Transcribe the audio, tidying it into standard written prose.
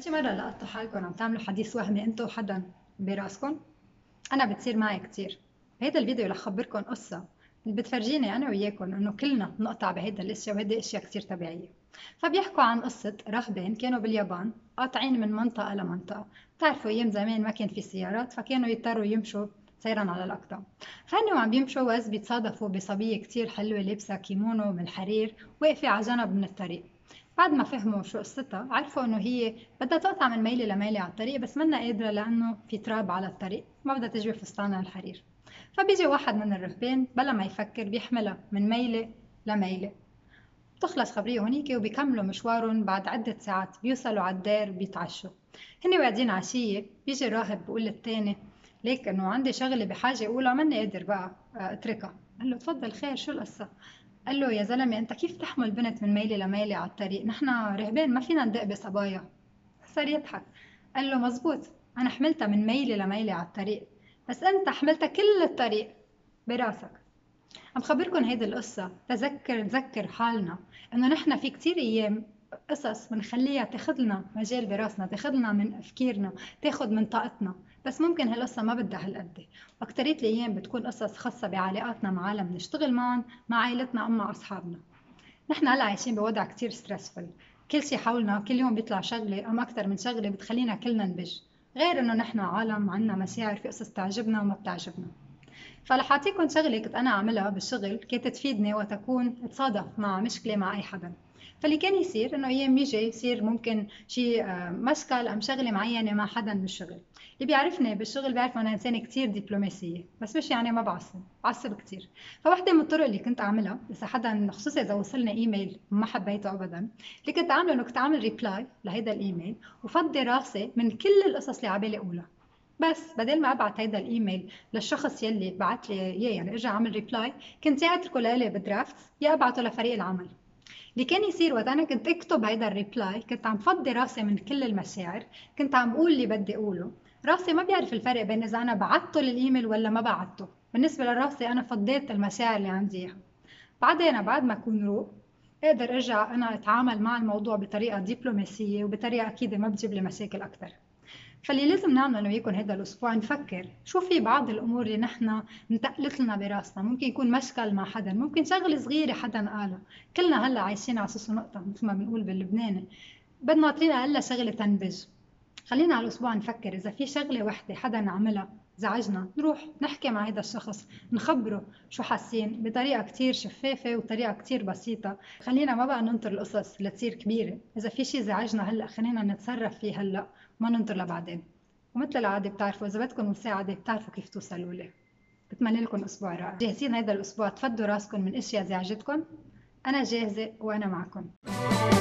اجي مره لقطتوا حالكم عم تعملوا حديث وهمي انتوا وحدا براسكم؟ انا بتصير معي كثير. هيدا الفيديو رح خبركم قصه اللي بتفرجيني انا وياكم انه كلنا نقطع بهيدا الاشياء، وهيدي اشياء كثير طبيعيه. فبيحكوا عن قصه راهبين كانوا باليابان قاطعين من منطقه لمنطقه. بتعرفوا ايام زمان ما كان في سيارات، فكانوا يضطروا يمشوا سيرا على الأقدام. فهنوا عم بيمشوا واز بيتصادفوا بصبية كتير حلوة لابسة كيمونو من الحرير واقفة على جنب من الطريق. بعد ما فهموا شو قصتها عرفوا انه هي بدها تقطع من ميلة لميلة على الطريق، بس منا قادرة لأنه في تراب على الطريق، ما بدها تجوي فستانها الحرير. فبيجي واحد من الرهبان بلا ما يفكر بيحملها من ميلة لميلة. بتخلص خبرية هونيكي وبيكملوا مشوارهم. بعد عدة ساعات بيوصلوا على الدار بيتعشوا. هني قاعدين عشية بيجي الراهب بيقول للتاني ليك انه عندي شغله بحاجه اولى ماني قادر بقى اتركها. قال له تفضل خير شو القصه؟ قال له يا زلمه انت كيف تحمل بنت من ميله لميله على الطريق؟ نحن رهبان ما فينا ندق بصبايا. صار يضحك. قال له مزبوط، انا حملتها من ميله لميله على الطريق، بس انت حملتها كل الطريق براسك. عم خبركم هيدي القصه نذكر حالنا انه نحن في كثير ايام قصص بنخليها تاخذ لنا مجال براسنا، تاخذ لنا من تفكيرنا، تاخذ من طاقتنا، بس ممكن هالقصة ما بدها هالقد. وأكترية الأيام بتكون قصص خاصة بعلاقاتنا مع عالم بنشتغل معهم، مع عائلتنا أو مع أصحابنا. نحن هلا عايشين بوضع كتير ستريسفل، كل شي حولنا كل يوم بيطلع شغلة أم أكتر من شغلة بتخلينا كلنا نبج، غير إنه نحن عالم عنا مشاعر، في قصص تعجبنا وما بتعجبنا. فرح أعطيكم شغلة كنت أنا عاملها بالشغل كانت تفيدني وتكون تصادف مع مشكلة مع أي حدا. فاللي كان يصير انه ايام يجي يصير ممكن شيء مشكل ام شغله معينه مع حدا بالشغل. اللي بيعرفني بالشغل بيعرف انا انسانه كثير دبلوماسيه، بس مش يعني ما بعصب كثير. فواحده من الطرق اللي كنت اعملها اذا حدا خصوصا اذا وصلنا ايميل ما حبيته ابدا، اللي كنت عامله انه كنت اعمل ريبلاي لهيدا الايميل وفضي راسي من كل القصص اللي عبالي اقولها. بس بدل ما ابعت هيدا الايميل للشخص يلي بعت لي اياه يعني ارجع اعمل ريبلاي، كنت يا اتركه لالي بالدرافت يا ابعته لفريق العمل. اللي كان يصير وقت انا كنت اكتب هيدا الريبلاي كنت عم فضي راسي من كل المشاعر، كنت عم بقول اللي بدي اقوله، راسي ما بيعرف الفرق بين اذا انا بعته للايميل ولا ما بعته، بالنسبه لراسي انا فضيت المشاعر اللي عندي اياها. بعدين بعد ما اكون روق اقدر ارجع انا اتعامل مع الموضوع بطريقه دبلوماسيه وبطريقه اكيد ما بتجيب لي مشاكل اكثر. فاللي لازم نعمله انه يكون هذا الاسبوع نفكر شو في بعض الامور اللي نحن انتقلت لنا براسنا، ممكن يكون مشكل مع حدا، ممكن شغله صغيره حدا قالها. كلنا هلا عايشين على اساس نقطه مثل ما بنقول باللبناني، بدنا ناطرين هلا شغله تنبج. خلينا على الاسبوع نفكر اذا في شغله وحده حدا عملها زعجنا، نروح نحكي مع هذا الشخص، نخبره شو حاسين بطريقه كثير شفافه وطريقه كثير بسيطه. خلينا ما بقى ننطر القصص لتصير كبيره، اذا في شيء زعجنا هلا خلينا نتصرف فيه هلا ما ننطر لبعدين. ومثل العاده بتعرفوا اذا بدكم مساعده بتعرفوا كيف توصلوا لي. بتمنى لكم اسبوع رائع. جاهزين هذا الاسبوع تفضوا راسكم من اشياء زعجتكم؟ انا جاهزه وانا معكم.